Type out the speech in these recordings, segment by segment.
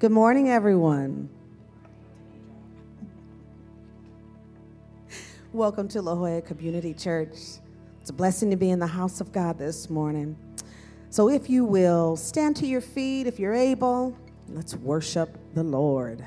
Good morning, everyone. Welcome to La Jolla Community Church. It's a blessing to be in the house of God this morning. So if you will, stand to your feet if you're able. Let's worship the Lord.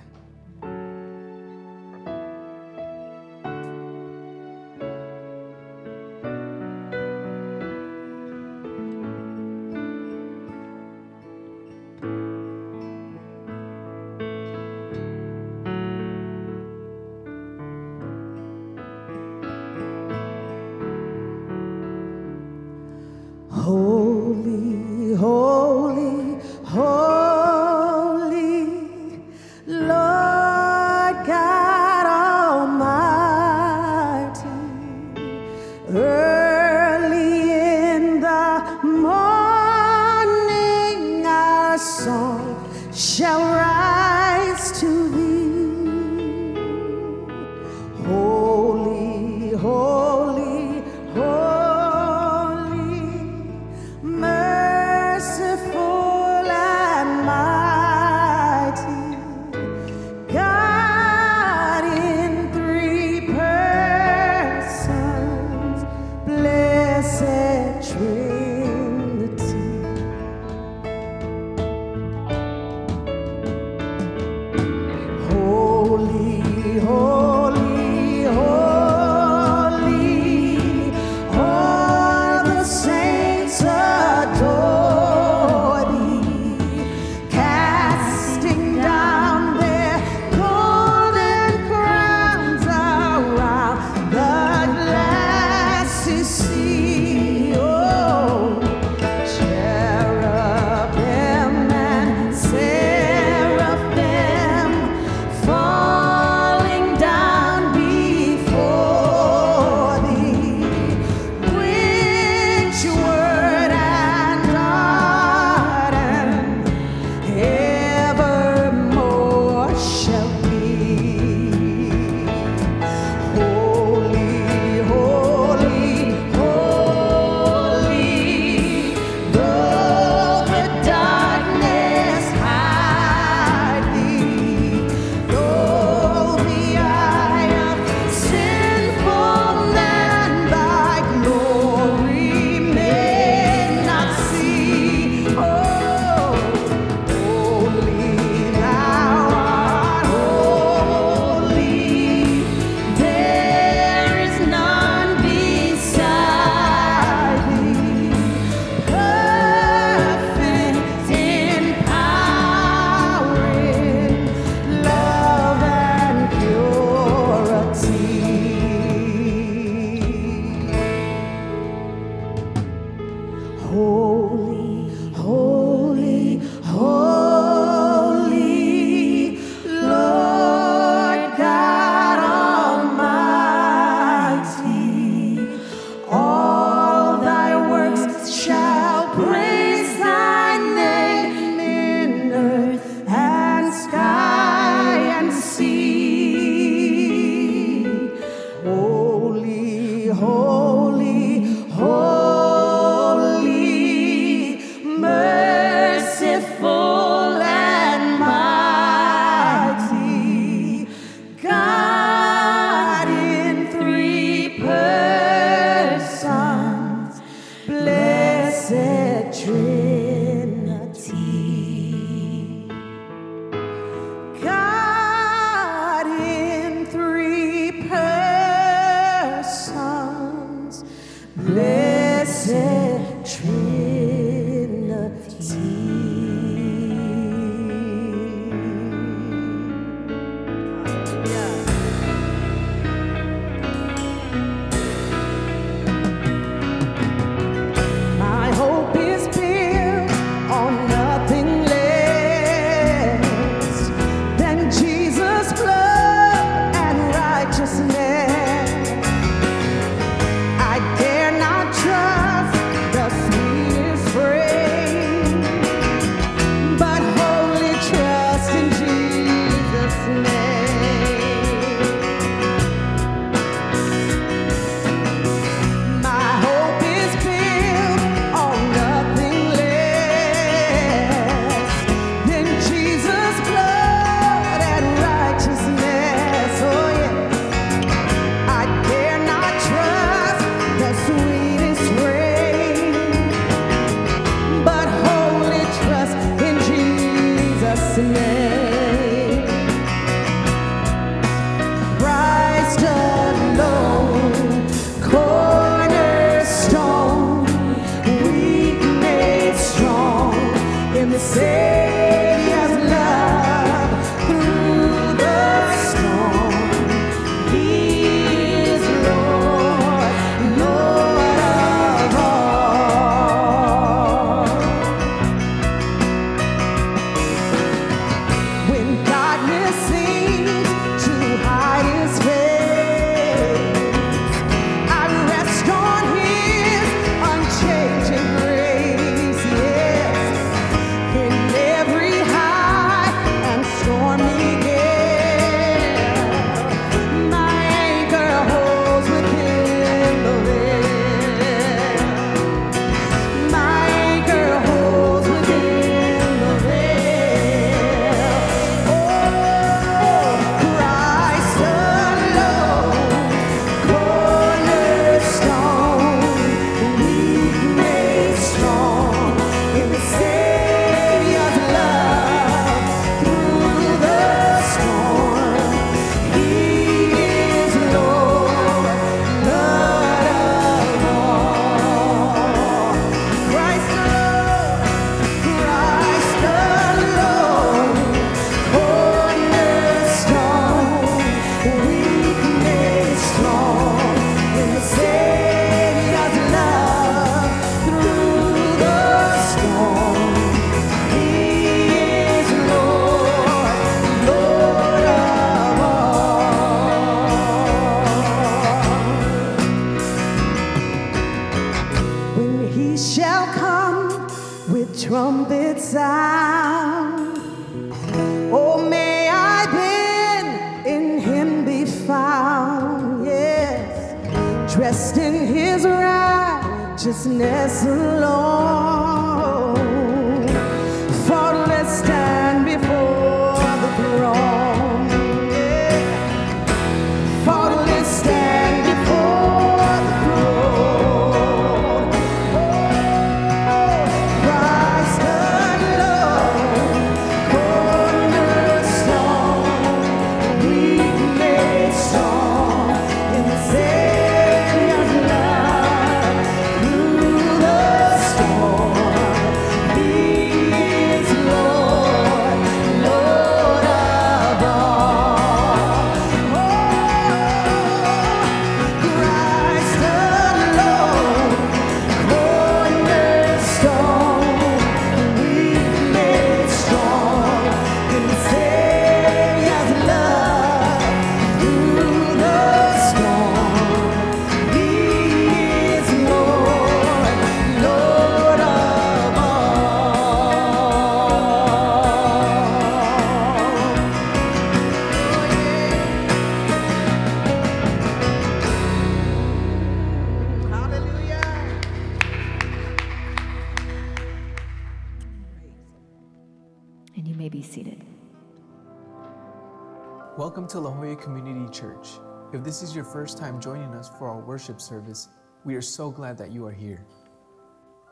Church. If this is your first time joining us for our worship service, we are so glad that you are here.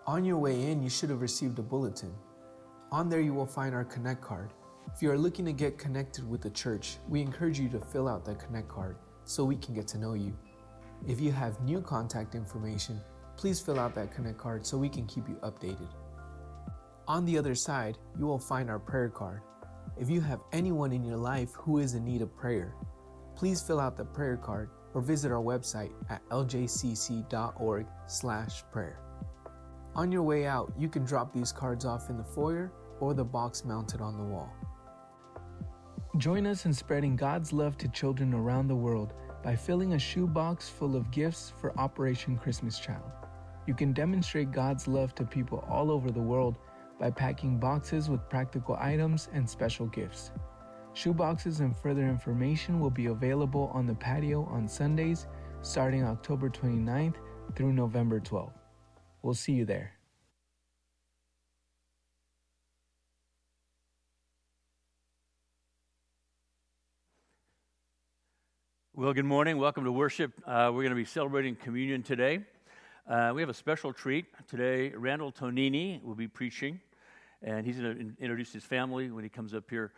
On your way in, you should have received a bulletin. On there, you will find our Connect card. If you are looking to get connected with the church, we encourage you to fill out that Connect card so we can get to know you. If you have new contact information, please fill out that Connect card so we can keep you updated. On the other side, you will find our prayer card. If you have anyone in your life who is in need of prayer, please fill out the prayer card or visit our website at ljcc.org/prayer. On your way out, you can drop these cards off in the foyer or the box mounted on the wall. Join us in spreading God's love to children around the world by filling a shoebox full of gifts for Operation Christmas Child. You can demonstrate God's love to people all over the world by packing boxes with practical items and special gifts. Shoeboxes and further information will be available on the patio on Sundays starting October 29th through November 12th. We'll see you there. Well, good morning. Welcome to worship. We're going to be celebrating communion today. We have a special treat. Today, Randall Tonini will be preaching. and he's going to introduce his family when he comes up here.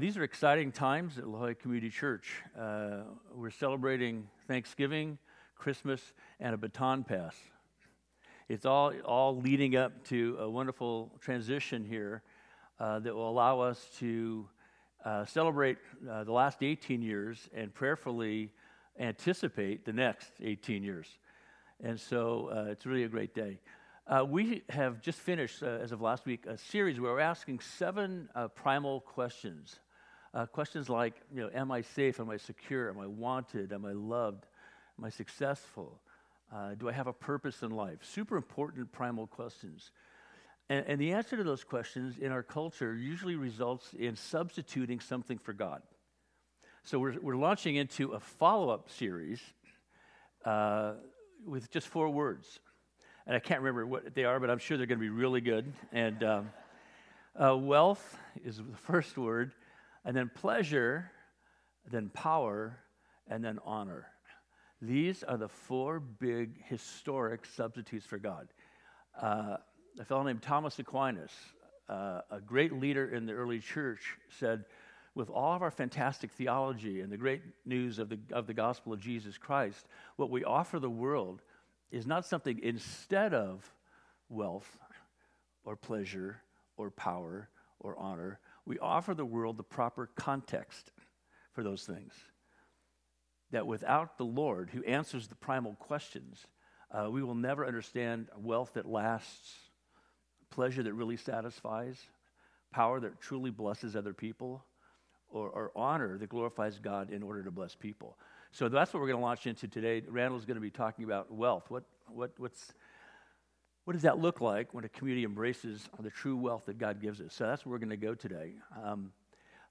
These are exciting times at La Jolla Community Church. We're celebrating Thanksgiving, Christmas, and a baton pass. It's all leading up to a wonderful transition here that will allow us to celebrate the last 18 years and prayerfully anticipate the next 18 years. And so it's really a great day. We have just finished, as of last week, a series where we're asking seven primal questions. Questions like, am I safe? Am I secure? Am I wanted? Am I loved? Am I successful? Do I have a purpose in life? Super important primal questions. And the answer to those questions in our culture usually results in substituting something for God. So we're launching into a follow-up series with just four words. And I can't remember what they are, but I'm sure they're going to be really good. And wealth is the first word, and then pleasure, then power, and then honor. These are the four big historic substitutes for God. A fellow named Thomas Aquinas, a great leader in the early church, said, with all of our fantastic theology and the great news of the gospel of Jesus Christ, what we offer the world is not something instead of wealth or pleasure or power or honor. We offer the world the proper context for those things. That without the Lord, who answers the primal questions, we will never understand wealth that lasts, pleasure that really satisfies, power that truly blesses other people, or honor that glorifies God in order to bless people. So that's what we're going to launch into today. Randall's going to be talking about wealth. What does that look like when a community embraces the true wealth that God gives us? So that's where we're going to go today.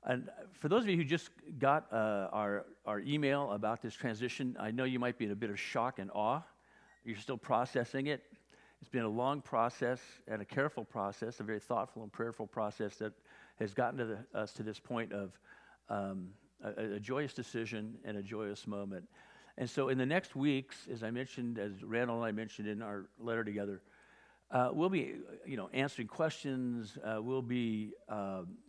And for those of you who just got our email about this transition, I know you might be in a bit of shock and awe. You're still processing it. It's been a long process and a careful process, a very thoughtful and prayerful process that has gotten us to this point of a joyous decision and a joyous moment. And so in the next weeks, as I mentioned, as Randall and I mentioned in our letter together, we'll be answering questions, we'll be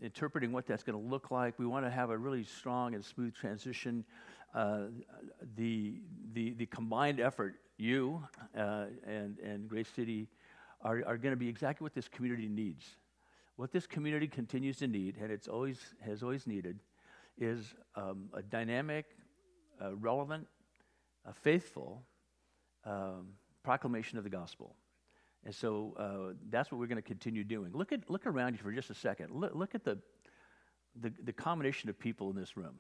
interpreting what that's going to look like. We want to have a really strong and smooth transition. The combined effort, you and Grace City, are going to be exactly what this community needs. What this community continues to need, and has always needed, is a dynamic, relevant, faithful proclamation of the gospel. And so that's what we're going to continue doing. Look around you for just a second. Look at the combination of people in this room.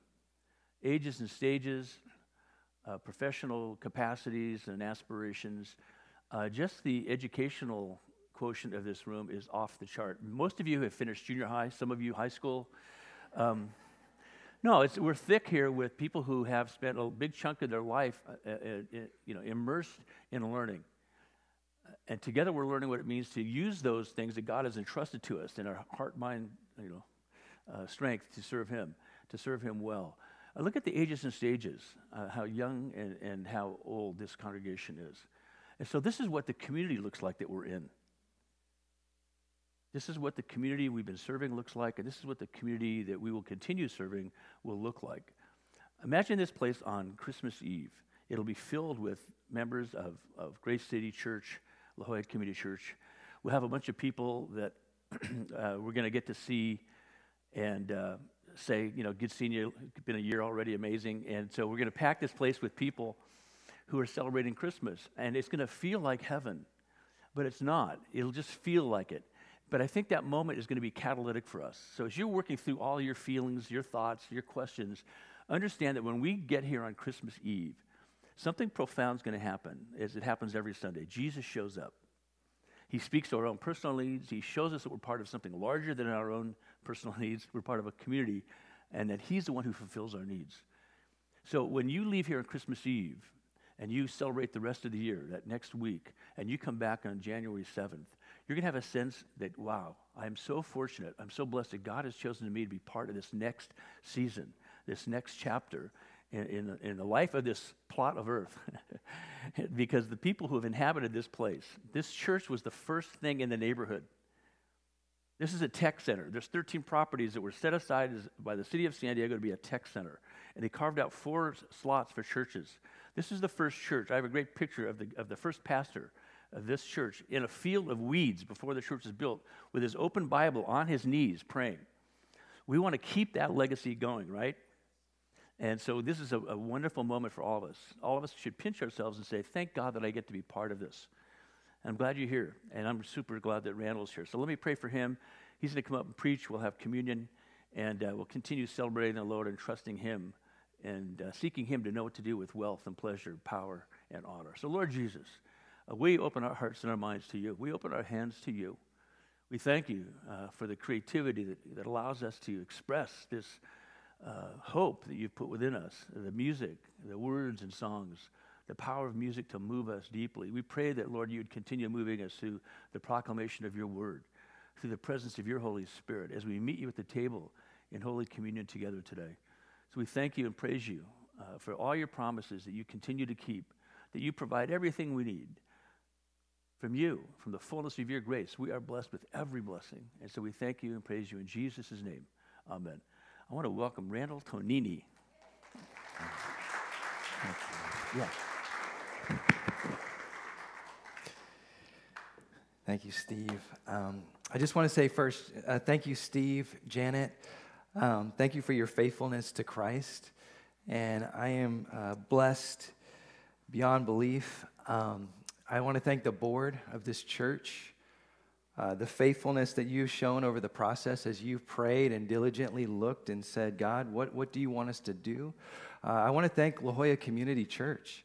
Ages and stages, professional capacities and aspirations. Just the educational quotient of this room is off the chart. Most of you have finished junior high, some of you high school. No, we're thick here with people who have spent a big chunk of their life, immersed in learning. And together we're learning what it means to use those things that God has entrusted to us in our heart, mind, strength to serve Him well. Look at the ages and stages, how young and how old this congregation is. And so this is what the community looks like that we're in. This is what the community we've been serving looks like, and this is what the community that we will continue serving will look like. Imagine this place on Christmas Eve. It'll be filled with members of Grace City Church, La Jolla Community Church. We'll have a bunch of people that we're going to get to see and say, good seeing you. It's been a year already, amazing. And so we're going to pack this place with people who are celebrating Christmas, and it's going to feel like heaven, but it's not. It'll just feel like it. But I think that moment is going to be catalytic for us. So as you're working through all your feelings, your thoughts, your questions, understand that when we get here on Christmas Eve, something profound is going to happen, as it happens every Sunday. Jesus shows up. He speaks to our own personal needs. He shows us that we're part of something larger than our own personal needs. We're part of a community, and that He's the one who fulfills our needs. So when you leave here on Christmas Eve, and you celebrate the rest of the year, that next week, and you come back on January 7th, you're going to have a sense that, wow, I'm so fortunate, I'm so blessed that God has chosen me to be part of this next season, this next chapter in the life of this plot of earth. Because the people who have inhabited this place, this church was the first thing in the neighborhood. This is a tech center. There's 13 properties that were set aside by the city of San Diego to be a tech center. And they carved out 4 slots for churches. This is the first church. I have a great picture of the first pastor of this church in a field of weeds before the church was built with his open Bible on his knees praying. We want to keep that legacy going, right? And so this is a wonderful moment for all of us. All of us should pinch ourselves and say, thank God that I get to be part of this. I'm glad you're here, and I'm super glad that Randall's here. So let me pray for him. He's going to come up and preach. We'll have communion, and we'll continue celebrating the Lord and trusting him and seeking him to know what to do with wealth and pleasure, power, and honor. So Lord Jesus, we open our hearts and our minds to you. We open our hands to you. We thank you for the creativity that allows us to express this hope that you've put within us, the music, the words and songs, the power of music to move us deeply. We pray that, Lord, you would continue moving us through the proclamation of your word, through the presence of your Holy Spirit, as we meet you at the table in Holy Communion together today. So we thank you and praise you for all your promises that you continue to keep, that you provide everything we need. From you, from the fullness of your grace, we are blessed with every blessing. And so we thank you and praise you in Jesus' name. Amen. I want to welcome Randall Tonini. Yeah. Thank you, Steve. I just want to say first, thank you, Steve, Janet. Thank you for your faithfulness to Christ. And I am blessed beyond belief. I want to thank the board of this church. The faithfulness that you've shown over the process as you've prayed and diligently looked and said, God, what do you want us to do? I want to thank La Jolla Community Church.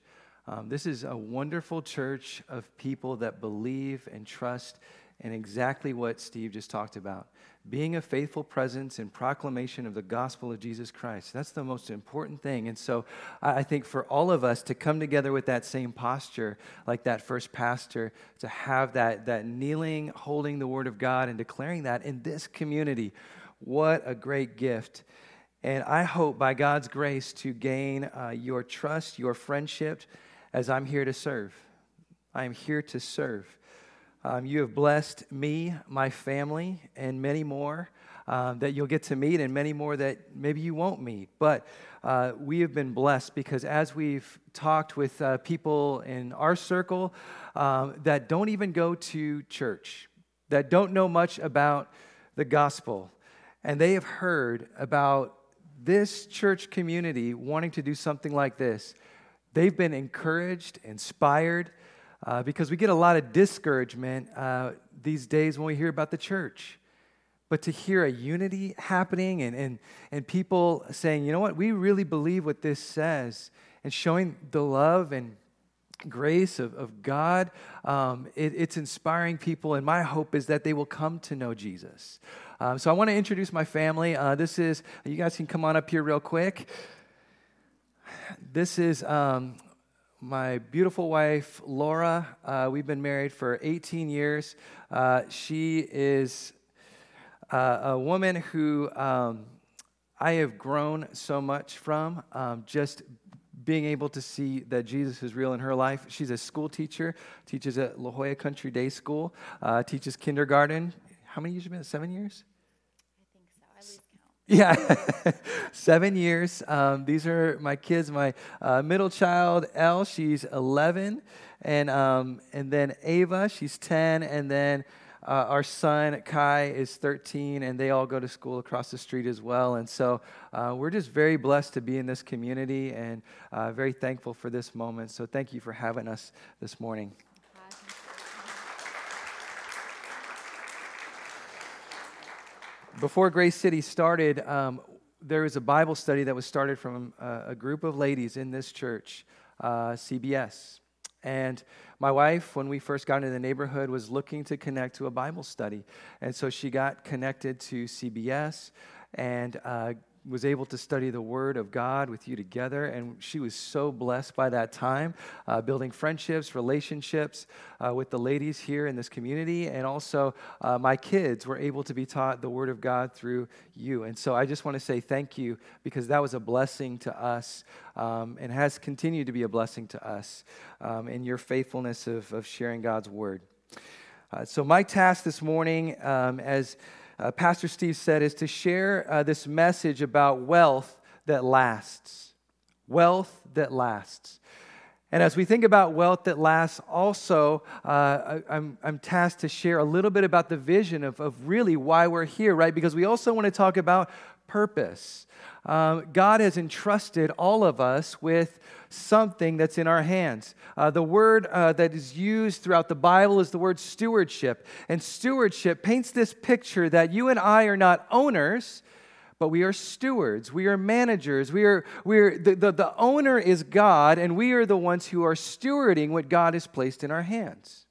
This is a wonderful church of people that believe and trust in exactly what Steve just talked about. Being a faithful presence in proclamation of the gospel of Jesus Christ. That's the most important thing. And so I think for all of us to come together with that same posture, like that first pastor, to have that kneeling, holding the word of God and declaring that in this community, what a great gift. And I hope by God's grace to gain your trust, your friendship, as I'm here to serve. I am here to serve. You have blessed me, my family, and many more that you'll get to meet and many more that maybe you won't meet. But we have been blessed because as we've talked with people in our circle that don't even go to church, that don't know much about the gospel, and they have heard about this church community wanting to do something like this, they've been encouraged, inspired, because we get a lot of discouragement these days when we hear about the church. But to hear a unity happening and people saying, you know what, we really believe what this says, and showing the love and grace of God, it's inspiring people, and my hope is that they will come to know Jesus. So I want to introduce my family. You guys can come on up here real quick. This is my beautiful wife, Laura. We've been married for 18 years. She is a woman who I have grown so much from, just being able to see that Jesus is real in her life. She's a school teacher, teaches at La Jolla Country Day School, teaches kindergarten. How many years have you been? 7 years? Yeah, 7 years. These are my kids. My middle child, Elle, she's 11, and then Ava, she's 10, and then our son, Kai, is 13, and they all go to school across the street as well. And so we're just very blessed to be in this community and very thankful for this moment. So thank you for having us this morning. Before Grace City started, there was a Bible study that was started from a group of ladies in this church, CBS. And my wife, when we first got into the neighborhood, was looking to connect to a Bible study. And so she got connected to CBS and was able to study the Word of God with you together, and she was so blessed by that time, building friendships, relationships with the ladies here in this community, and also my kids were able to be taught the Word of God through you. And so I just want to say thank you, because that was a blessing to us and has continued to be a blessing to us in your faithfulness of sharing God's Word. So my task this morning as Pastor Steve said is to share this message about wealth that lasts. Wealth that lasts. And as we think about wealth that lasts, also, I'm tasked to share a little bit about the vision of really why we're here, right? Because we also want to talk about purpose. God has entrusted all of us with something that's in our hands. The word that is used throughout the Bible is the word stewardship. And stewardship paints this picture that you and I are not owners, but we are stewards, we are managers, the owner is God, and we are the ones who are stewarding what God has placed in our hands.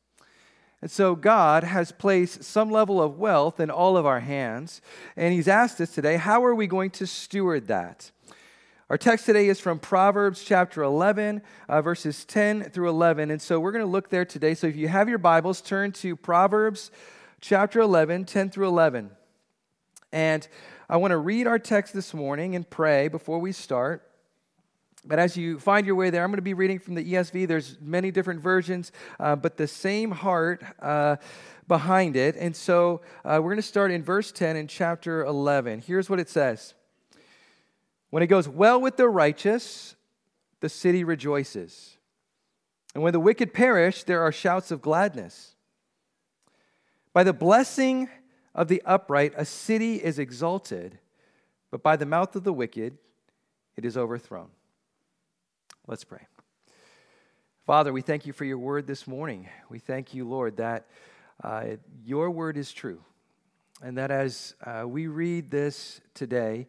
And so God has placed some level of wealth in all of our hands, and He's asked us today, how are we going to steward that? Our text today is from Proverbs chapter 11, verses 10 through 11, and so we're going to look there today. So if you have your Bibles, turn to Proverbs chapter 11, 10 through 11. And I want to read our text this morning and pray before we start. But as you find your way there, I'm going to be reading from the ESV. There's many different versions, but the same heart behind it. And so we're going to start in verse 10 in chapter 11. Here's what it says. When it goes well with the righteous, the city rejoices. And when the wicked perish, there are shouts of gladness. By the blessing of the upright, a city is exalted, but by the mouth of the wicked, it is overthrown. Let's pray. Father, we thank you for your word this morning. We thank you, Lord, that your word is true, and that as we read this today,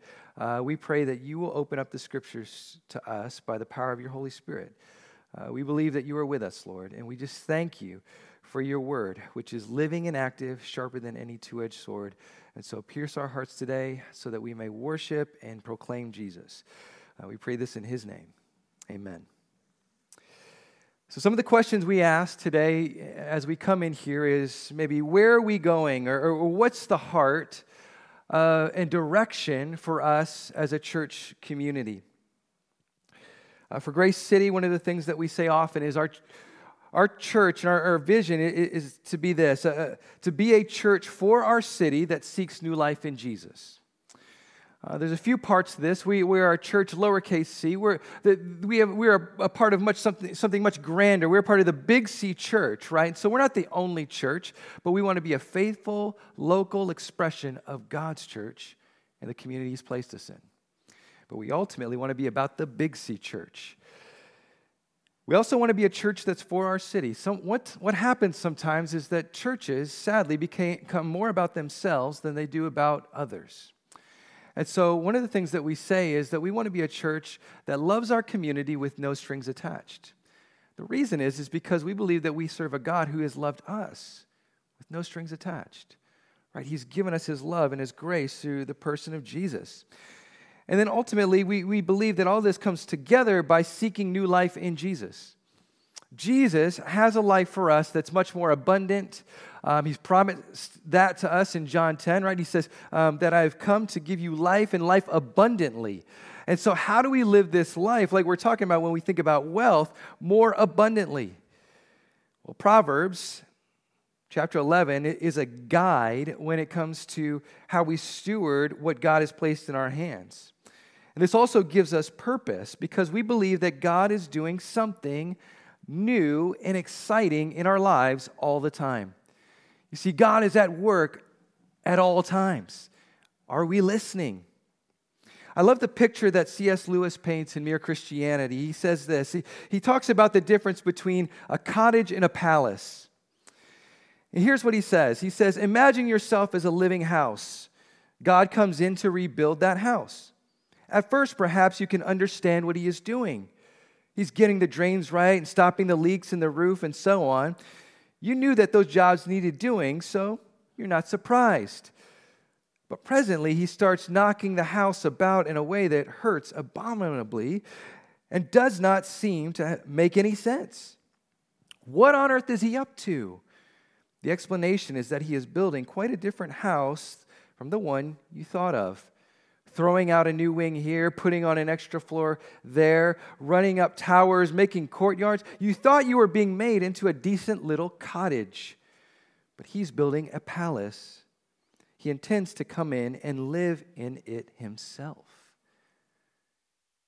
we pray that you will open up the scriptures to us by the power of your Holy Spirit. We believe that you are with us, Lord, and we just thank you for your word, which is living and active, sharper than any two-edged sword. And so pierce our hearts today so that we may worship and proclaim Jesus. We pray this in his name. Amen. So some of the questions we ask today as we come in here is maybe where are we going, or what's the heart and direction for us as a church community? For Grace City, one of the things that we say often is our church and our vision is to be this, to be a church for our city that seeks new life in Jesus. There's a few parts to this. We are a church, lowercase c. We are a part of something much grander. We're part of the big C church, right? So we're not the only church, but we want to be a faithful, local expression of God's church and the community He's placed us in. But we ultimately want to be about the big C church. We also want to be a church that's for our city. So what happens sometimes is that churches, sadly, become more about themselves than they do about others. And so one of the things that we say is that we want to be a church that loves our community with no strings attached. The reason is because we believe that we serve a God who has loved us with no strings attached. Right? He's given us his love and his grace through the person of Jesus. And then ultimately, we believe that all this comes together by seeking new life in Jesus. Jesus has a life for us that's much more abundant. He's promised that to us in John 10, right? He says that I've come to give you life and life abundantly. And so how do we live this life, like we're talking about when we think about wealth, more abundantly? Well, Proverbs chapter 11 is a guide when it comes to how we steward what God has placed in our hands. And this also gives us purpose because we believe that God is doing something new and exciting in our lives all the time. You see, God is at work at all times. Are we listening? I love the picture that C.S. Lewis paints in Mere Christianity. He says this. He talks about the difference between a cottage and a palace. And here's what he says. He says, imagine yourself as a living house. God comes in to rebuild that house. At first, perhaps you can understand what he is doing. He's getting the drains right and stopping the leaks in the roof and so on. You knew that those jobs needed doing, so you're not surprised. But presently, he starts knocking the house about in a way that hurts abominably and does not seem to make any sense. What on earth is he up to? The explanation is that he is building quite a different house from the one you thought of. Throwing out a new wing here, putting on an extra floor there, running up towers, making courtyards. You thought you were being made into a decent little cottage, but he's building a palace. He intends to come in and live in it himself.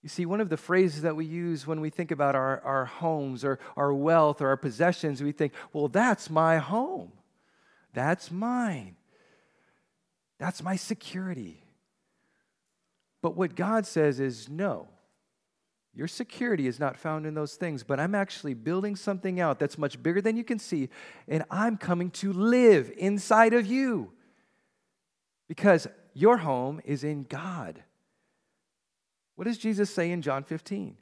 You see, one of the phrases that we use when we think about our homes or our wealth or our possessions, we think, well, that's my home. That's mine. That's my security. But what God says is, no, your security is not found in those things, but I'm actually building something out that's much bigger than you can see, and I'm coming to live inside of you because your home is in God. What does Jesus say in John 15?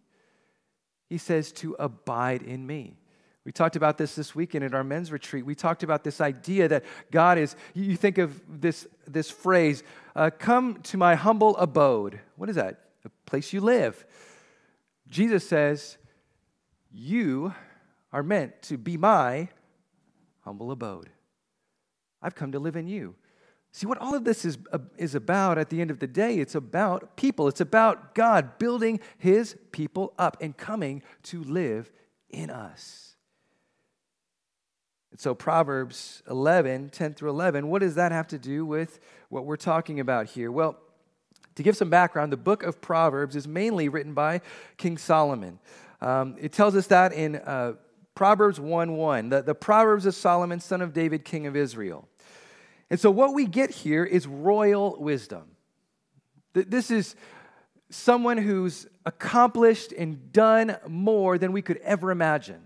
He says to abide in me. We talked about this weekend at our men's retreat. We talked about this idea that God is, you think of this phrase, come to my humble abode. What is that? A place you live. Jesus says, you are meant to be my humble abode. I've come to live in you. See, what all of this is about at the end of the day, it's about people. It's about God building his people up and coming to live in us. And so Proverbs 11, 10 through 11, what does that have to do with what we're talking about here? Well, to give some background, the book of Proverbs is mainly written by King Solomon. It tells us that in Proverbs 1:1, the Proverbs of Solomon, son of David, king of Israel. And so what we get here is royal wisdom. This is someone who's accomplished and done more than we could ever imagine.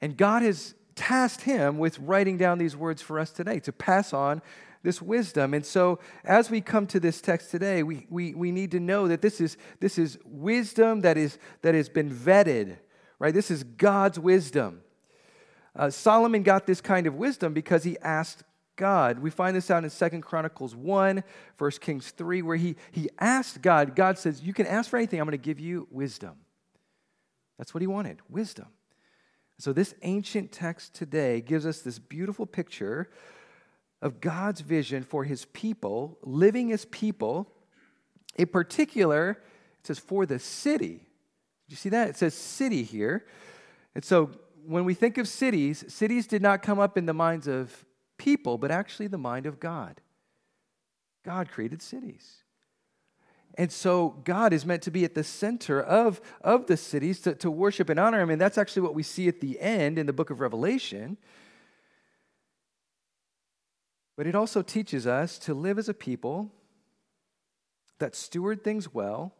And God has tasked him with writing down these words for us today to pass on this wisdom. And so as we come to this text today, we need to know that this is wisdom that has been vetted, right? This is God's wisdom. Solomon got this kind of wisdom because he asked God. We find this out in 2 Chronicles 1, 1 Kings 3, where he asked God. God says, you can ask for anything. I'm going to give you wisdom. That's what he wanted, wisdom. So this ancient text today gives us this beautiful picture of God's vision for his people, living as people. In particular, it says for the city. Did you see that? It says city here. And so when we think of cities, cities did not come up in the minds of people, but actually the mind of God. God created cities. And so God is meant to be at the center of the cities to worship and honor him. And that's actually what we see at the end in the book of Revelation. But it also teaches us to live as a people that steward things well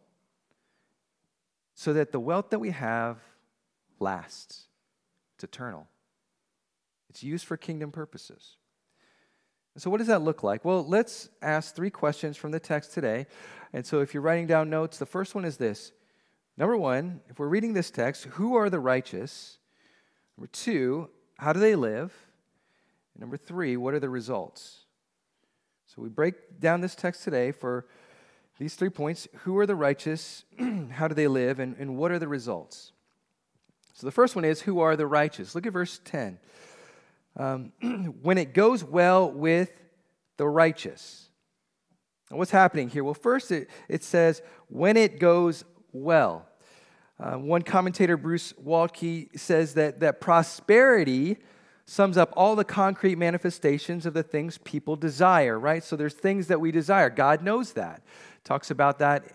so that the wealth that we have lasts. It's eternal. It's used for kingdom purposes. So what does that look like? Well, let's ask three questions from the text today. And so if you're writing down notes, the first one is this. Number one, if we're reading this text, who are the righteous? Number two, how do they live? And number three, what are the results? So we break down this text today for these 3 points. Who are the righteous? How do they live? And what are the results? So the first one is, who are the righteous? Look at verse 10. When it goes well with the righteous. Now, what's happening here? Well, first it says, when it goes well. One commentator, Bruce Waltke, says that prosperity sums up all the concrete manifestations of the things people desire, right? So there's things that we desire. God knows that. Talks about that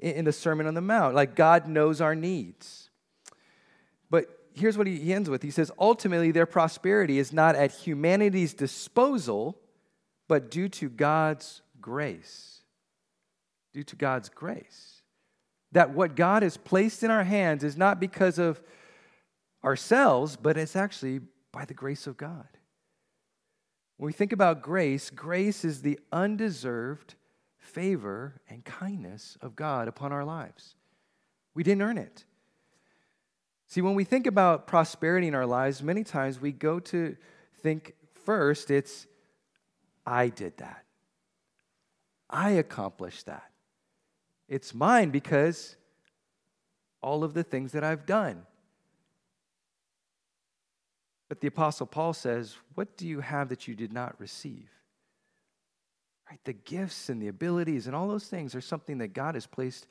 in the Sermon on the Mount. Like, God knows our needs. But here's what he ends with. He says, ultimately, their prosperity is not at humanity's disposal, but due to God's grace. Due to God's grace. That what God has placed in our hands is not because of ourselves, but it's actually by the grace of God. When we think about grace, grace is the undeserved favor and kindness of God upon our lives. We didn't earn it. See, when we think about prosperity in our lives, many times we go to think first, it's, I did that. I accomplished that. It's mine because all of the things that I've done. But the Apostle Paul says, what do you have that you did not receive? Right? The gifts and the abilities and all those things are something that God has placed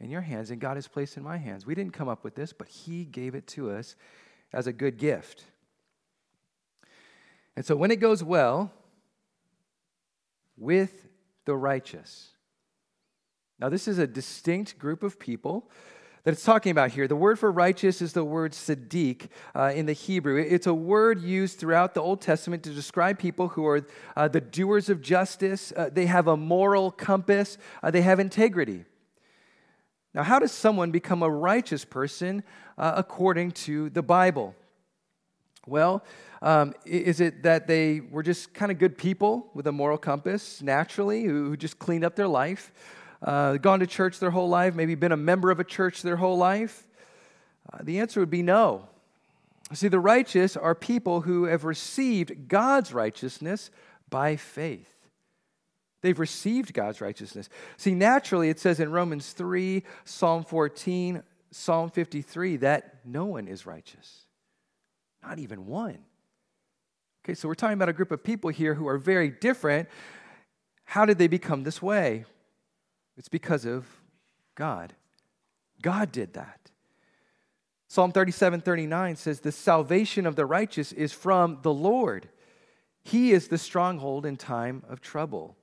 in your hands, and God has placed in my hands. We didn't come up with this, but he gave it to us as a good gift. And so when it goes well, with the righteous. Now, this is a distinct group of people that it's talking about here. The word for righteous is the word tzaddik in the Hebrew. It's a word used throughout the Old Testament to describe people who are the doers of justice. They have a moral compass. They have integrity. Now, how does someone become a righteous person according to the Bible? Well, is it that they were just kind of good people with a moral compass, naturally, who just cleaned up their life? Gone to church their whole life, maybe been a member of a church their whole life? The answer would be no. See, the righteous are people who have received God's righteousness by faith. They've received God's righteousness. See, naturally, it says in Romans 3, Psalm 14, Psalm 53, that no one is righteous, not even one. Okay, so we're talking about a group of people here who are very different. How did they become this way? It's because of God. God did that. Psalm 37:39 says, the salvation of the righteous is from the Lord. He is the stronghold in time of trouble.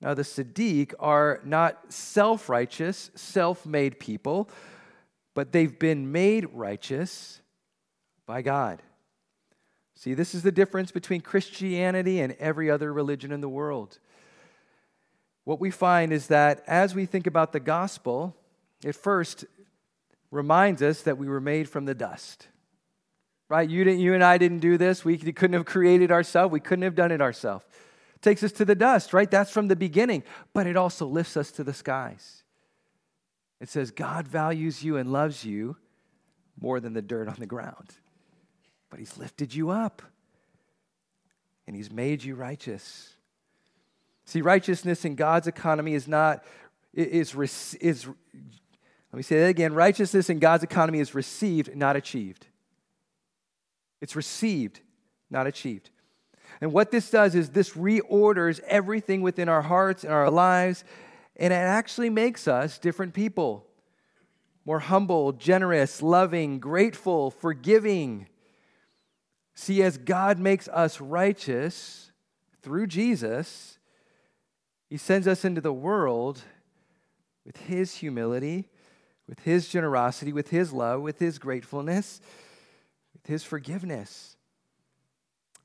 Now, the Tzaddik are not self-righteous, self-made people, but they've been made righteous by God. See, this is the difference between Christianity and every other religion in the world. What we find is that as we think about the gospel, it first reminds us that we were made from the dust, right? You and I didn't do this. We couldn't have created ourselves. We couldn't have done it ourselves. It takes us to the dust, right? That's from the beginning, but it also lifts us to the skies. It says God values you and loves you more than the dirt on the ground, but he's lifted you up and he's made you righteous. See, righteousness in God's economy is not, let me say that again. Righteousness in God's economy is received, not achieved. It's received, not achieved. And what this does is this reorders everything within our hearts and our lives, and it actually makes us different people. More humble, generous, loving, grateful, forgiving. See, as God makes us righteous through Jesus, he sends us into the world with his humility, with his generosity, with his love, with his gratefulness, with his forgiveness.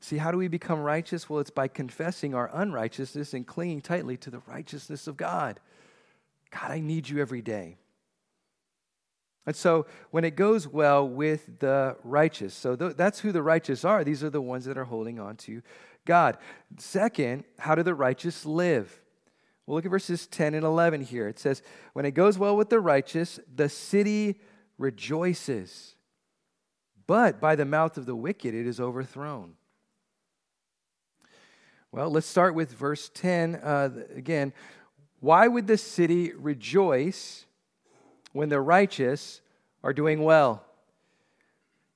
See, how do we become righteous? Well, it's by confessing our unrighteousness and clinging tightly to the righteousness of God. God, I need you every day. And so when it goes well with the righteous, so that's who the righteous are. These are the ones that are holding on to God. Second, how do the righteous live? Well, look at verses 10 and 11 here. It says, when it goes well with the righteous, the city rejoices, but by the mouth of the wicked it is overthrown. Well, let's start with verse 10 again. Why would the city rejoice when the righteous are doing well?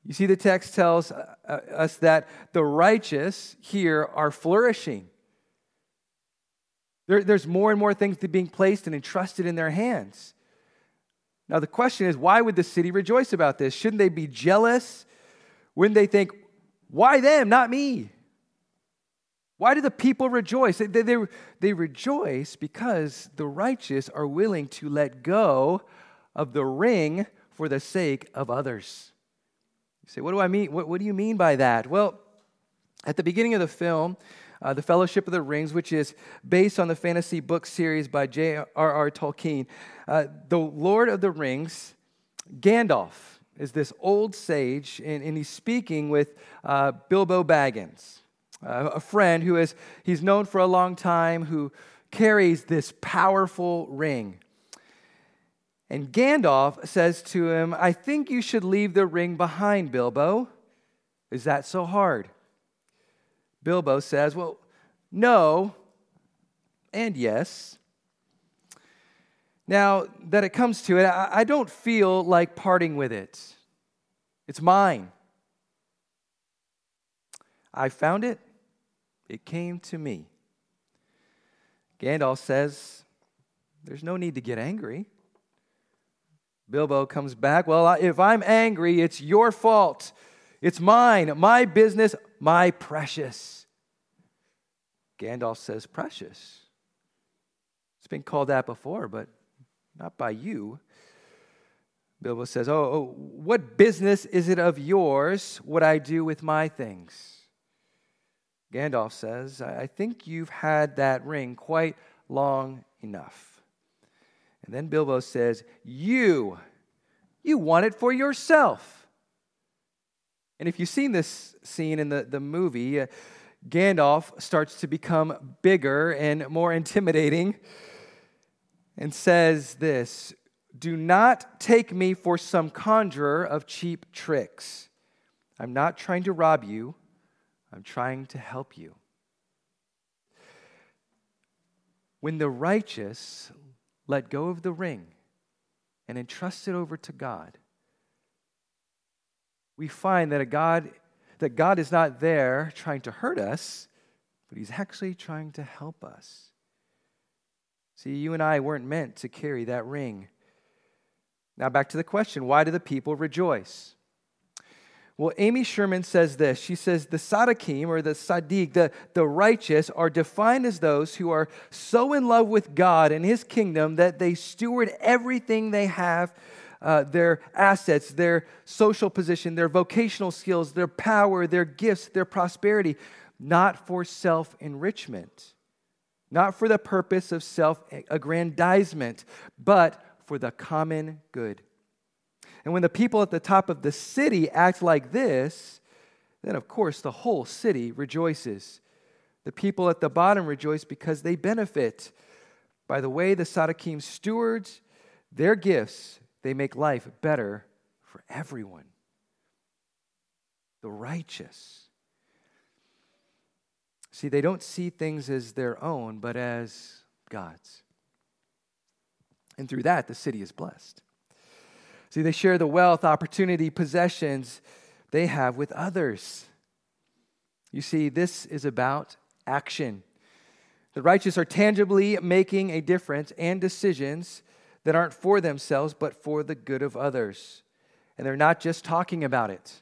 You see, the text tells us that the righteous here are flourishing. There's more and more things being placed and entrusted in their hands. Now, the question is, why would the city rejoice about this? Shouldn't they be jealous? Wouldn't they think, why them, not me? Why do the people rejoice? They rejoice because the righteous are willing to let go of the ring for the sake of others. You say, what do I mean? What do you mean by that? Well, at the beginning of the film, The Fellowship of the Rings, which is based on the fantasy book series by J.R.R. Tolkien. The Lord of the Rings, Gandalf, is this old sage, and he's speaking with Bilbo Baggins, a friend he's known for a long time, who carries this powerful ring. And Gandalf says to him, I think you should leave the ring behind, Bilbo. Is that so hard? Bilbo says, well, no and yes. Now that it comes to it, I don't feel like parting with it. It's mine. I found it. It came to me. Gandalf says, there's no need to get angry. Bilbo comes back, well, if I'm angry, it's your fault. It's mine, my business, my precious. Gandalf says precious. It's been called that before, but not by you. Bilbo says, oh, what business is it of yours what I do with my things? Gandalf says, I think you've had that ring quite long enough. And then Bilbo says, you want it for yourself. And if you've seen this scene in the movie, Gandalf starts to become bigger and more intimidating and says this, do not take me for some conjurer of cheap tricks. I'm not trying to rob you. I'm trying to help you. When the righteous let go of the ring and entrust it over to God, we find that God is not there trying to hurt us, but he's actually trying to help us. See, you and I weren't meant to carry that ring. Now back to the question, why do the people rejoice? Well, Amy Sherman says this. She says, the Sadiqim, or the Sadiq, the righteous, are defined as those who are so in love with God and his kingdom that they steward everything they have, their assets, their social position, their vocational skills, their power, their gifts, their prosperity, not for self-enrichment, not for the purpose of self-aggrandizement, but for the common good. And when the people at the top of the city act like this, then of course the whole city rejoices. The people at the bottom rejoice because they benefit. By the way the Sadiqim stewards their gifts, they make life better for everyone. The righteous. See, they don't see things as their own, but as God's. And through that, the city is blessed. See, they share the wealth, opportunity, possessions they have with others. You see, this is about action. The righteous are tangibly making a difference and decisions that aren't for themselves, but for the good of others. And they're not just talking about it.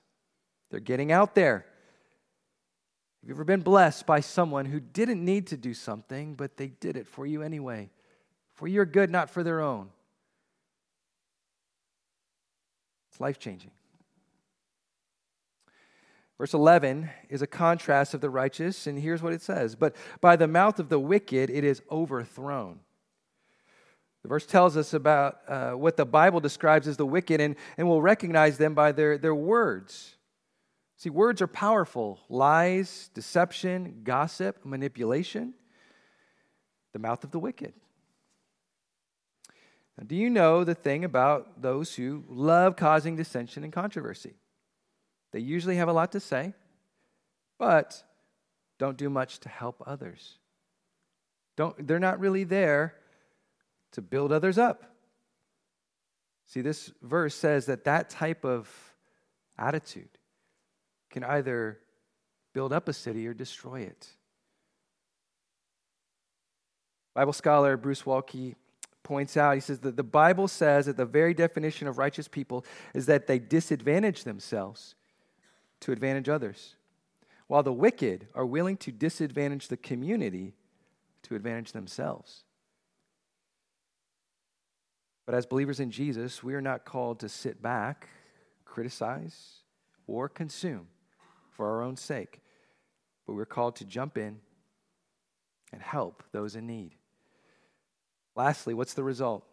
They're getting out there. Have you ever been blessed by someone who didn't need to do something, but they did it for you anyway? For your good, not for their own. It's life-changing. Verse 11 is a contrast of the righteous, and here's what it says. But by the mouth of the wicked, it is overthrown. The verse tells us about what the Bible describes as the wicked, and we'll recognize them by their words. See, words are powerful. Lies, deception, gossip, manipulation. The mouth of the wicked. Now, do you know the thing about those who love causing dissension and controversy? They usually have a lot to say, but don't do much to help others. They're not really there to build others up. See, this verse says that type of attitude can either build up a city or destroy it. Bible scholar Bruce Waltke points out, he says that the Bible says that the very definition of righteous people is that they disadvantage themselves to advantage others, while the wicked are willing to disadvantage the community to advantage themselves. But as believers in Jesus, we are not called to sit back, criticize, or consume for our own sake, but we're called to jump in and help those in need. Lastly, what's the result?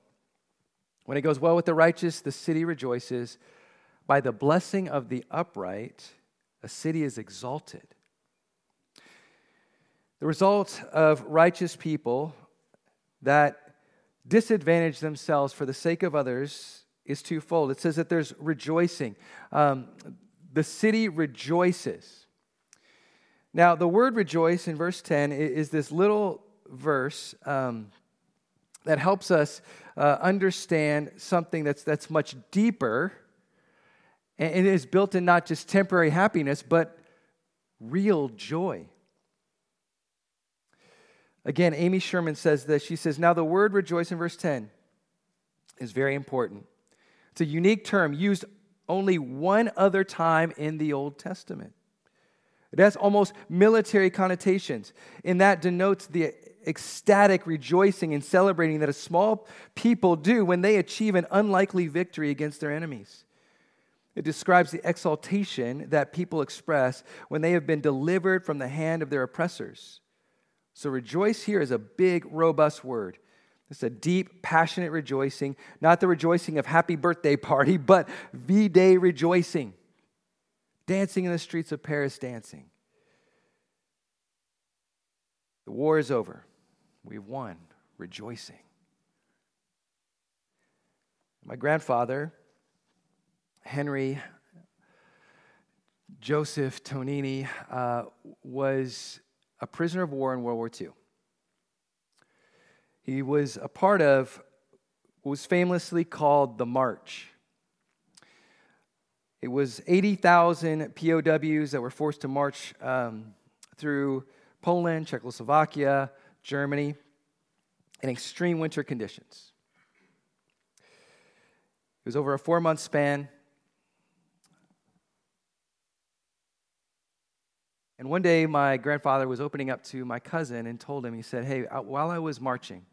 When it goes well with the righteous, the city rejoices. By the blessing of the upright, a city is exalted. The result of righteous people that disadvantage themselves for the sake of others is twofold. It says that there's rejoicing. The city rejoices. Now, the word rejoice in verse 10 is this little verse that helps us understand something that's much deeper, and it is built in not just temporary happiness, but real joy. Again, Amy Sherman says this. She says, now the word rejoice in verse 10 is very important. It's a unique term used only one other time in the Old Testament. It has almost military connotations, and that denotes the ecstatic rejoicing and celebrating that a small people do when they achieve an unlikely victory against their enemies. It describes the exaltation that people express when they have been delivered from the hand of their oppressors. So rejoice here is a big, robust word. It's a deep, passionate rejoicing, not the rejoicing of happy birthday party, but V-Day rejoicing, dancing in the streets of Paris dancing. The war is over. We've won. Rejoicing. My grandfather, Henry Joseph Tonini, was a prisoner of war in World War II. He was a part of what was famously called the March. It was 80,000 POWs that were forced to march through Poland, Czechoslovakia, Germany, in extreme winter conditions. It was over a 4-month span. And one day, my grandfather was opening up to my cousin and told him, he said, "Hey, while I was marching,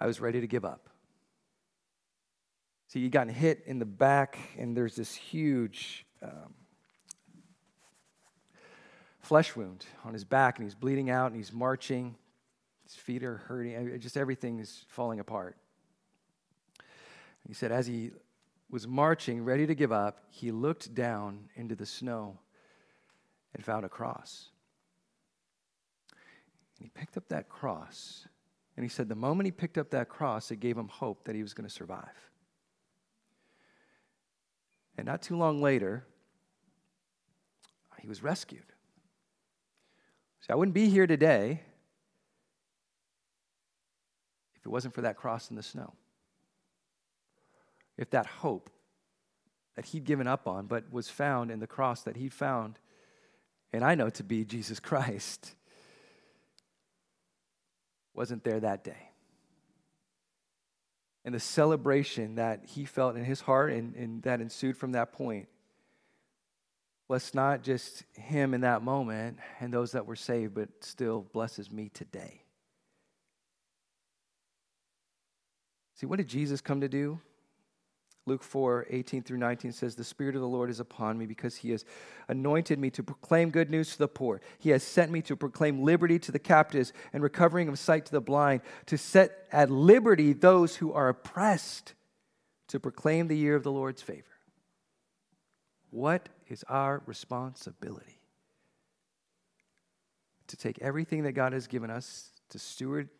I was ready to give up." See, he'd gotten hit in the back, and there's this huge flesh wound on his back, and he's bleeding out, and he's marching. His feet are hurting. Just everything is falling apart. And he said, as he was marching, ready to give up, he looked down into the snow and found a cross. And he picked up that cross. And he said the moment he picked up that cross, it gave him hope that he was going to survive. And not too long later, he was rescued. See, I wouldn't be here today if it wasn't for that cross in the snow. If that hope that he'd given up on, but was found in the cross that he'd found, and I know to be Jesus Christ, wasn't there that day. And the celebration that he felt in his heart and that ensued from that point, bless not just him in that moment and those that were saved, but still blesses me today. See, what did Jesus come to do? Luke 4:18-19 says, "The Spirit of the Lord is upon me because he has anointed me to proclaim good news to the poor. He has sent me to proclaim liberty to the captives and recovering of sight to the blind, to set at liberty those who are oppressed, to proclaim the year of the Lord's favor." What is our responsibility? To take everything that God has given us, to steward,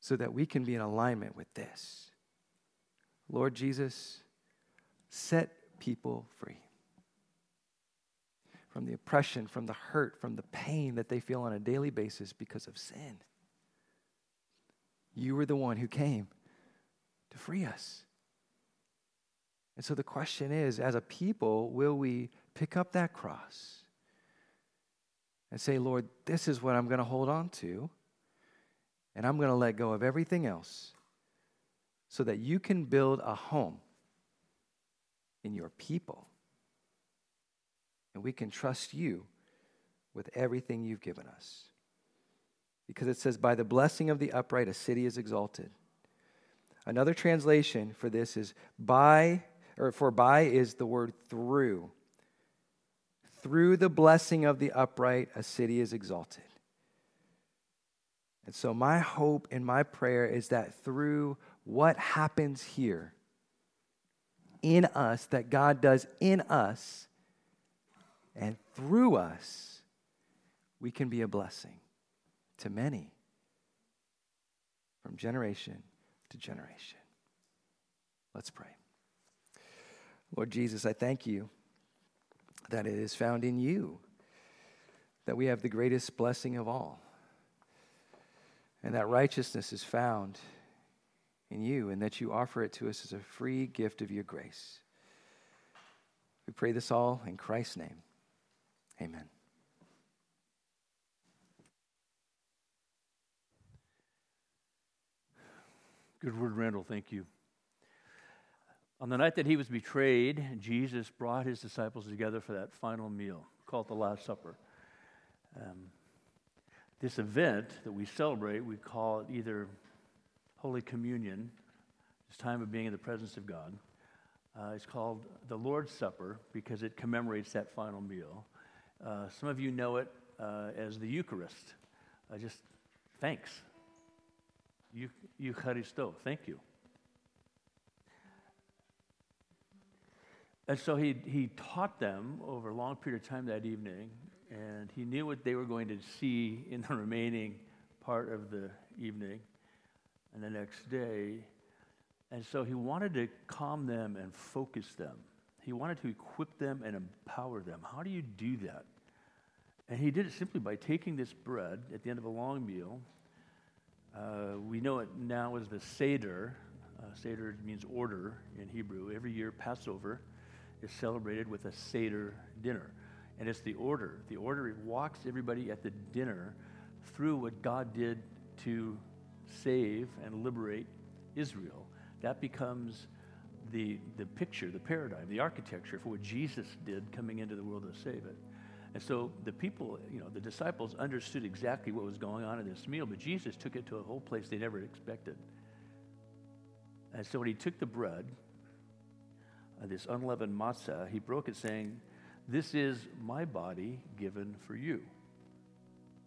so that we can be in alignment with this. Lord Jesus, set people free from the oppression, from the hurt, from the pain that they feel on a daily basis because of sin. You were the one who came to free us. And so the question is, as a people, will we pick up that cross and say, "Lord, this is what I'm going to hold on to, and I'm going to let go of everything else, so that you can build a home in your people. And we can trust you with everything you've given us." Because it says, "By the blessing of the upright, a city is exalted." Another translation for this is by is the word through. Through the blessing of the upright, a city is exalted. And so my hope and my prayer is that through what happens here in us, that God does in us and through us, we can be a blessing to many from generation to generation. Let's pray. Lord Jesus, I thank you that it is found in you that we have the greatest blessing of all, and that righteousness is found in you, and that you offer it to us as a free gift of your grace. We pray this all in Christ's name. Amen. Good word, Randall. Thank you. On the night that he was betrayed, Jesus brought his disciples together for that final meal called the Last Supper. This event that we celebrate, we call it either Holy Communion, this time of being in the presence of God. It's called the Lord's Supper because it commemorates that final meal. Some of you know it as the Eucharist. Just thanks. Eucharisto, thank you. And so he taught them over a long period of time that evening, and he knew what they were going to see in the remaining part of the evening and the next day. And so he wanted to calm them and focus them. He wanted to equip them and empower them. How do you do that? And he did it simply by taking this bread at the end of a long meal. We know it now as the Seder. Seder means order in Hebrew. Every year, Passover is celebrated with a Seder dinner. And it's the order. The order walks everybody at the dinner through what God did to save and liberate Israel. That becomes the picture, the paradigm, the architecture for what Jesus did coming into the world to save it. And so the people, the disciples understood exactly what was going on in this meal, but Jesus took it to a whole place they never expected. And so when he took the bread, this unleavened matzah, he broke it saying, "This is my body given for you.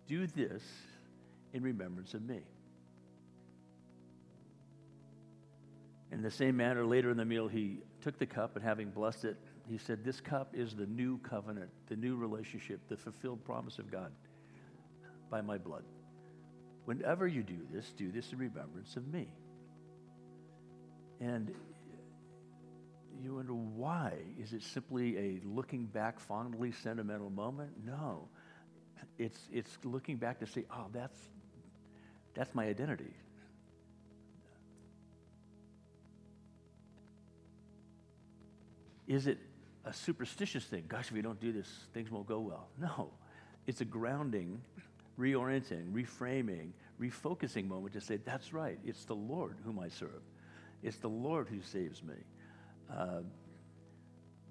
Do this in remembrance of me." In the same manner, later in the meal, he took the cup and having blessed it, he said, "This cup is the new covenant, the new relationship, the fulfilled promise of God by my blood. Whenever you do this in remembrance of me." And you wonder, why? Is it simply a looking back fondly sentimental moment? No. It's looking back to say, oh, that's my identity. Is it a superstitious thing? Gosh, if we don't do this, things won't go well. No. It's a grounding, reorienting, reframing, refocusing moment to say, that's right, it's the Lord whom I serve. It's the Lord who saves me.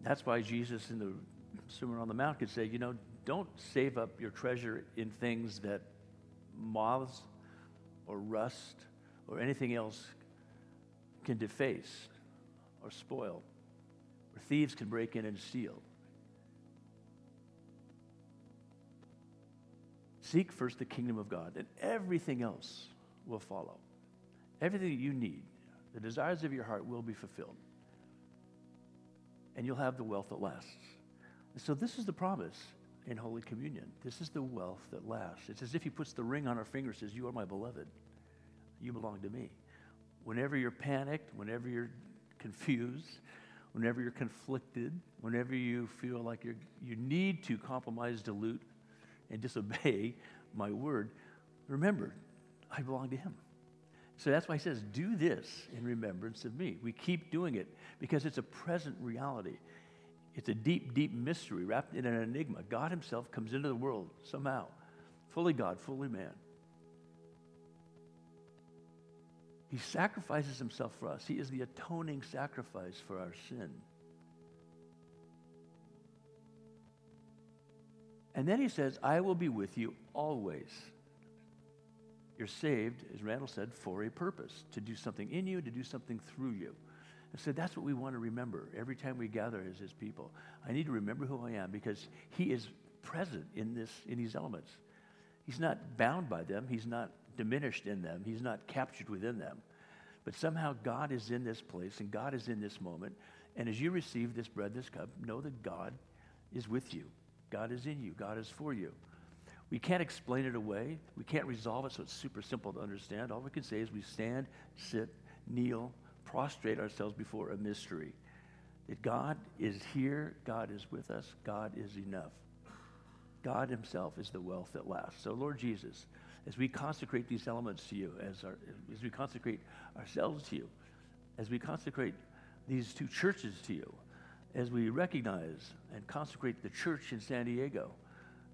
That's why Jesus in the Sermon on the Mount could say, don't save up your treasure in things that moths or rust or anything else can deface or spoil, or thieves can break in and steal. Seek first the kingdom of God, and everything else will follow. Everything that you need, the desires of your heart will be fulfilled. And you'll have the wealth that lasts. So this is the promise in Holy Communion. This is the wealth that lasts. It's as if he puts the ring on our finger and says, you are my beloved. You belong to me. Whenever you're panicked, whenever you're confused, whenever you're conflicted, whenever you feel like you need to compromise, dilute, and disobey my word, remember, I belong to him. So that's why he says, do this in remembrance of me. We keep doing it because it's a present reality. It's a deep, deep mystery wrapped in an enigma. God himself comes into the world somehow, fully God, fully man. He sacrifices himself for us. He is the atoning sacrifice for our sin. And then he says, I will be with you always. You're saved, as Randall said, for a purpose, to do something in you, to do something through you. And so that's what we want to remember every time we gather as his people. I need to remember who I am because he is present in these elements. He's not bound by them. He's not diminished in them. He's not captured within them. But somehow God is in this place and God is in this moment. And as you receive this bread, this cup, know that God is with you. God is in you. God is for you. We can't explain it away. We can't resolve it, so it's super simple to understand. All we can say is we stand, sit, kneel, prostrate ourselves before a mystery. That God is here, God is with us, God is enough. God himself is the wealth that lasts. So Lord Jesus, as we consecrate these elements to you, as we consecrate ourselves to you, as we consecrate these two churches to you, as we recognize and consecrate the church in San Diego,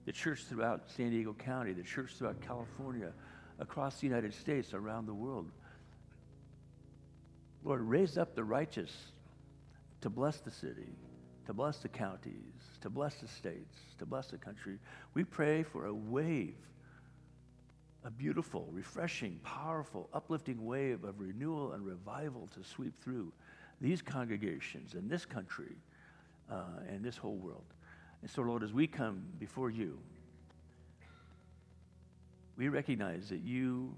the church throughout San Diego County, the church throughout California, across the United States, around the world. Lord, raise up the righteous to bless the city, to bless the counties, to bless the states, to bless the country. We pray for a wave, a beautiful, refreshing, powerful, uplifting wave of renewal and revival to sweep through these congregations and this country and this whole world. And so, Lord, as we come before you, we recognize that you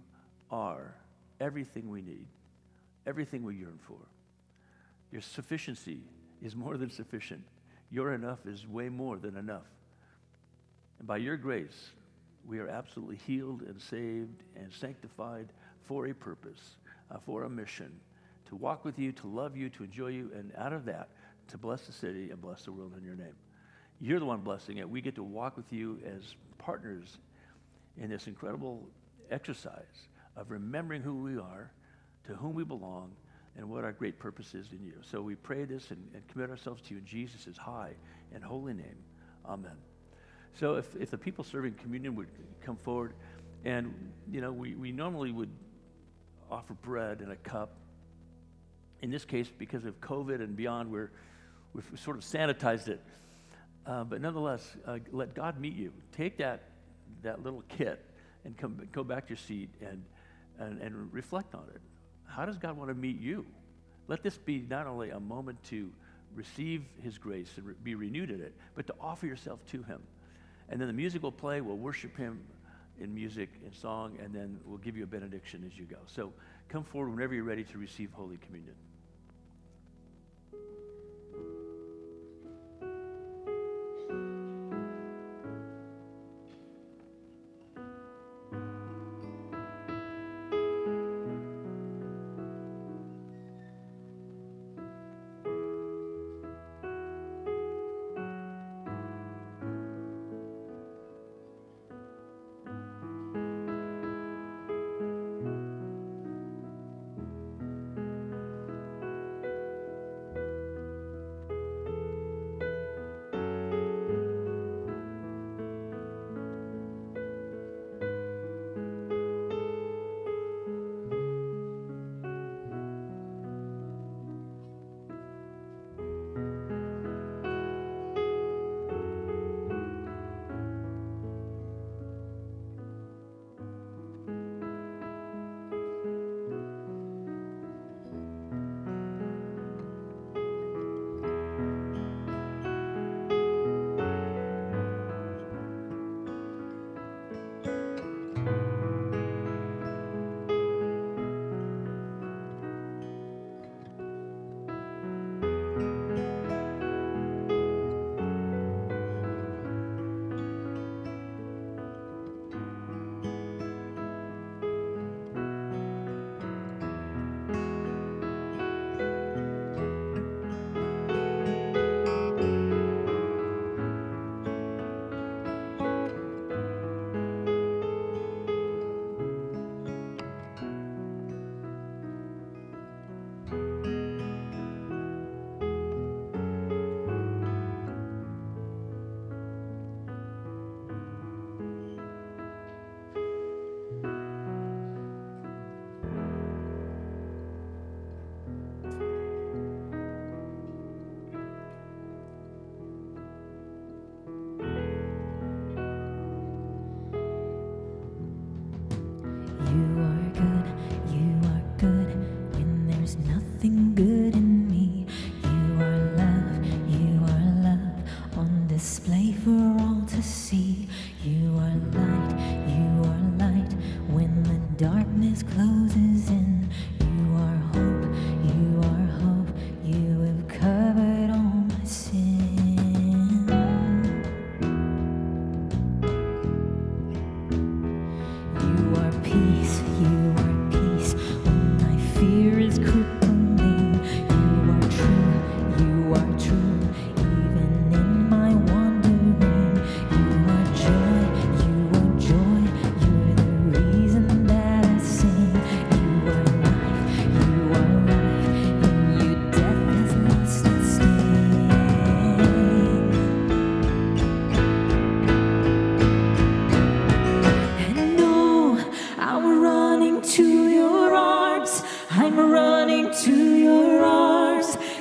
are everything we need, everything we yearn for. Your sufficiency is more than sufficient. Your enough is way more than enough. And by your grace, we are absolutely healed and saved and sanctified for a purpose, for a mission, to walk with you, to love you, to enjoy you, and out of that, to bless the city and bless the world in your name. You're the one blessing it. We get to walk with you as partners in this incredible exercise of remembering who we are, to whom we belong, and what our great purpose is in you. So we pray this and commit ourselves to you in Jesus' high and holy name. Amen. So if the people serving communion would come forward, and, you know, we normally would offer bread and a cup. In this case, because of COVID and beyond, we've sort of sanitized it. But nonetheless, let God meet you. Take that little kit and go back to your seat and reflect on it. How does God want to meet you? Let this be not only a moment to receive his grace and be renewed in it, but to offer yourself to him. And then the music will play. We'll worship him in music and song, and then we'll give you a benediction as you go. So come forward whenever you're ready to receive Holy Communion.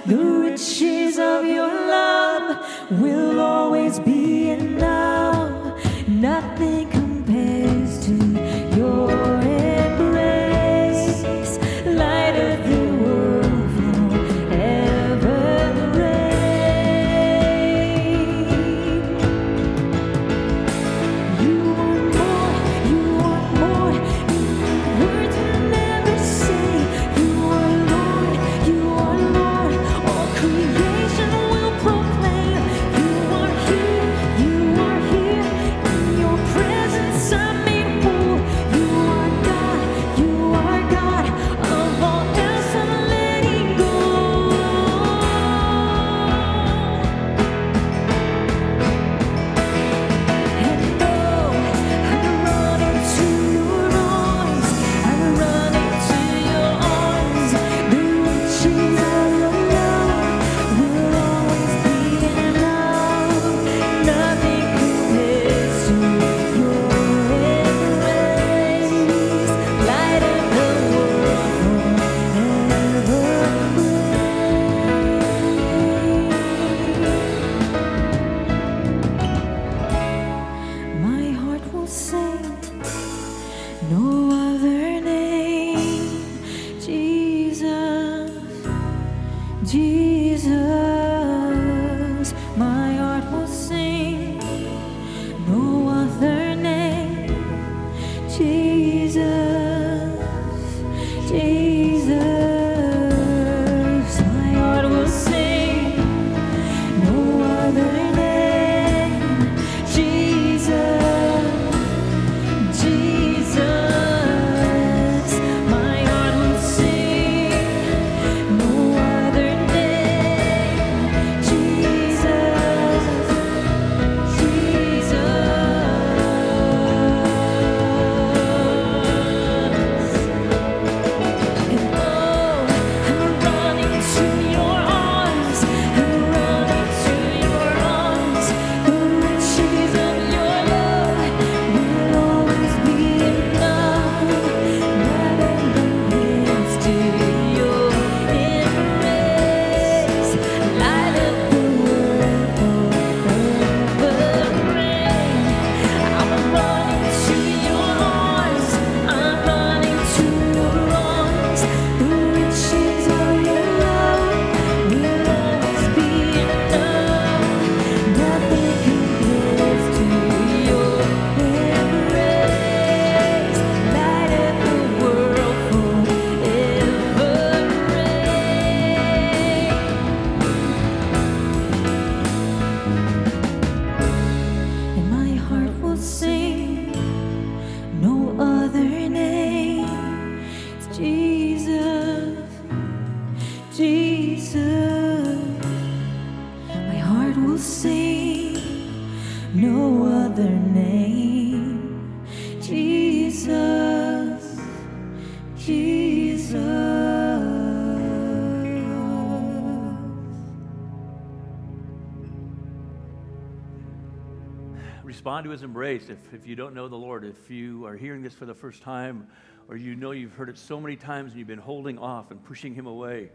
The riches of your love will always be enough. Nothing compares to your embrace. Light of the world forever reign. You want more, words will never say. You are Lord, all creation will proclaim. You are here, in your presence I'm made whole. You are God, of all else I'm letting go. And though I've run into your arms, I've run into your arms. The riches of your love will always be enough. Nothing compares to your embrace. Light of the world forever reign. My heart will sing no other name, Jesus, Jesus. My heart will sing no other name, Jesus, Jesus. My heart will sing no other name, Jesus, Jesus. My heart will sing no other name, Jesus, Jesus. And oh, I'm running to your arms, I'm running to your arms. The riches of your love will always be enough. Nothing compares to your embrace. Light of the world forever reign. I'm running to your arms, I'm running to your arms. The riches of your love will always be enough. Nothing compares to your embrace. Light of the world forever reign. And my heart will sing no other name, Jesus, Jesus. My heart will sing no other name, Jesus, Jesus. Respond to his embrace. If you don't know the Lord, if you are hearing this for the first time, or you know you've heard it so many times and you've been holding off and pushing him away,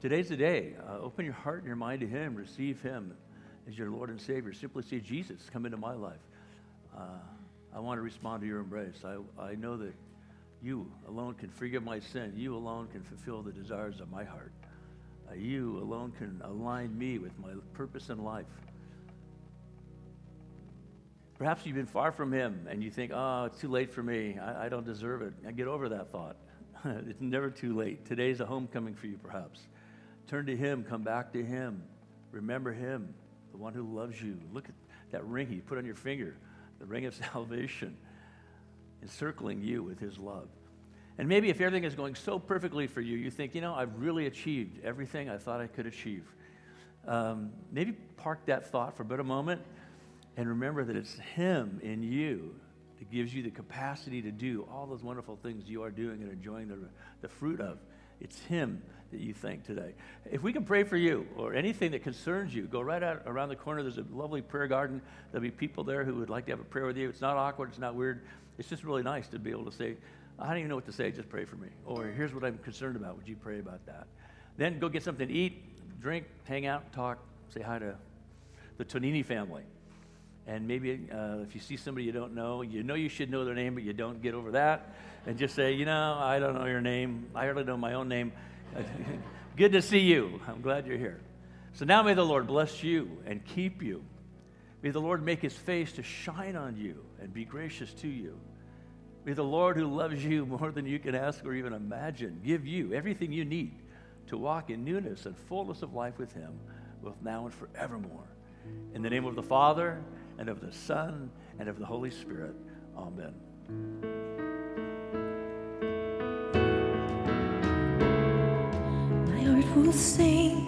today's the day. Open your heart and your mind to him. Receive him as your Lord and Savior. Simply say, Jesus, come into my life. I want to respond to your embrace. I know that you alone can forgive my sin. You alone can fulfill the desires of my heart. You alone can align me with my purpose in life. Perhaps you've been far from him and you think, oh, it's too late for me. I don't deserve it. I get over that thought. It's never too late. Today's a homecoming for you, perhaps. Turn to him. Come back to him. Remember him, the one who loves you. Look at that ring he put on your finger, the ring of salvation, encircling you with his love. And maybe if everything is going so perfectly for you, you think, I've really achieved everything I thought I could achieve. Maybe park that thought for but a moment. And remember that it's him in you that gives you the capacity to do all those wonderful things you are doing and enjoying the fruit of. It's him that you thank today. If we can pray for you or anything that concerns you, go right out around the corner. There's a lovely prayer garden. There'll be people there who would like to have a prayer with you. It's not awkward. It's not weird. It's just really nice to be able to say, I don't even know what to say. Just pray for me. Or here's what I'm concerned about. Would you pray about that? Then go get something to eat. drink, hang out, talk, say hi to the Tonini family. And maybe if you see somebody you don't know, you know you should know their name, but you don't get over that. And just say, I don't know your name. I hardly know my own name. Good to see you. I'm glad you're here. So now may the Lord bless you and keep you. May the Lord make his face to shine on you and be gracious to you. May the Lord, who loves you more than you can ask or even imagine, give you everything you need to walk in newness and fullness of life with him, both now and forevermore. In the name of the Father, and of the Son, and of the Holy Spirit. Amen. My heart will sing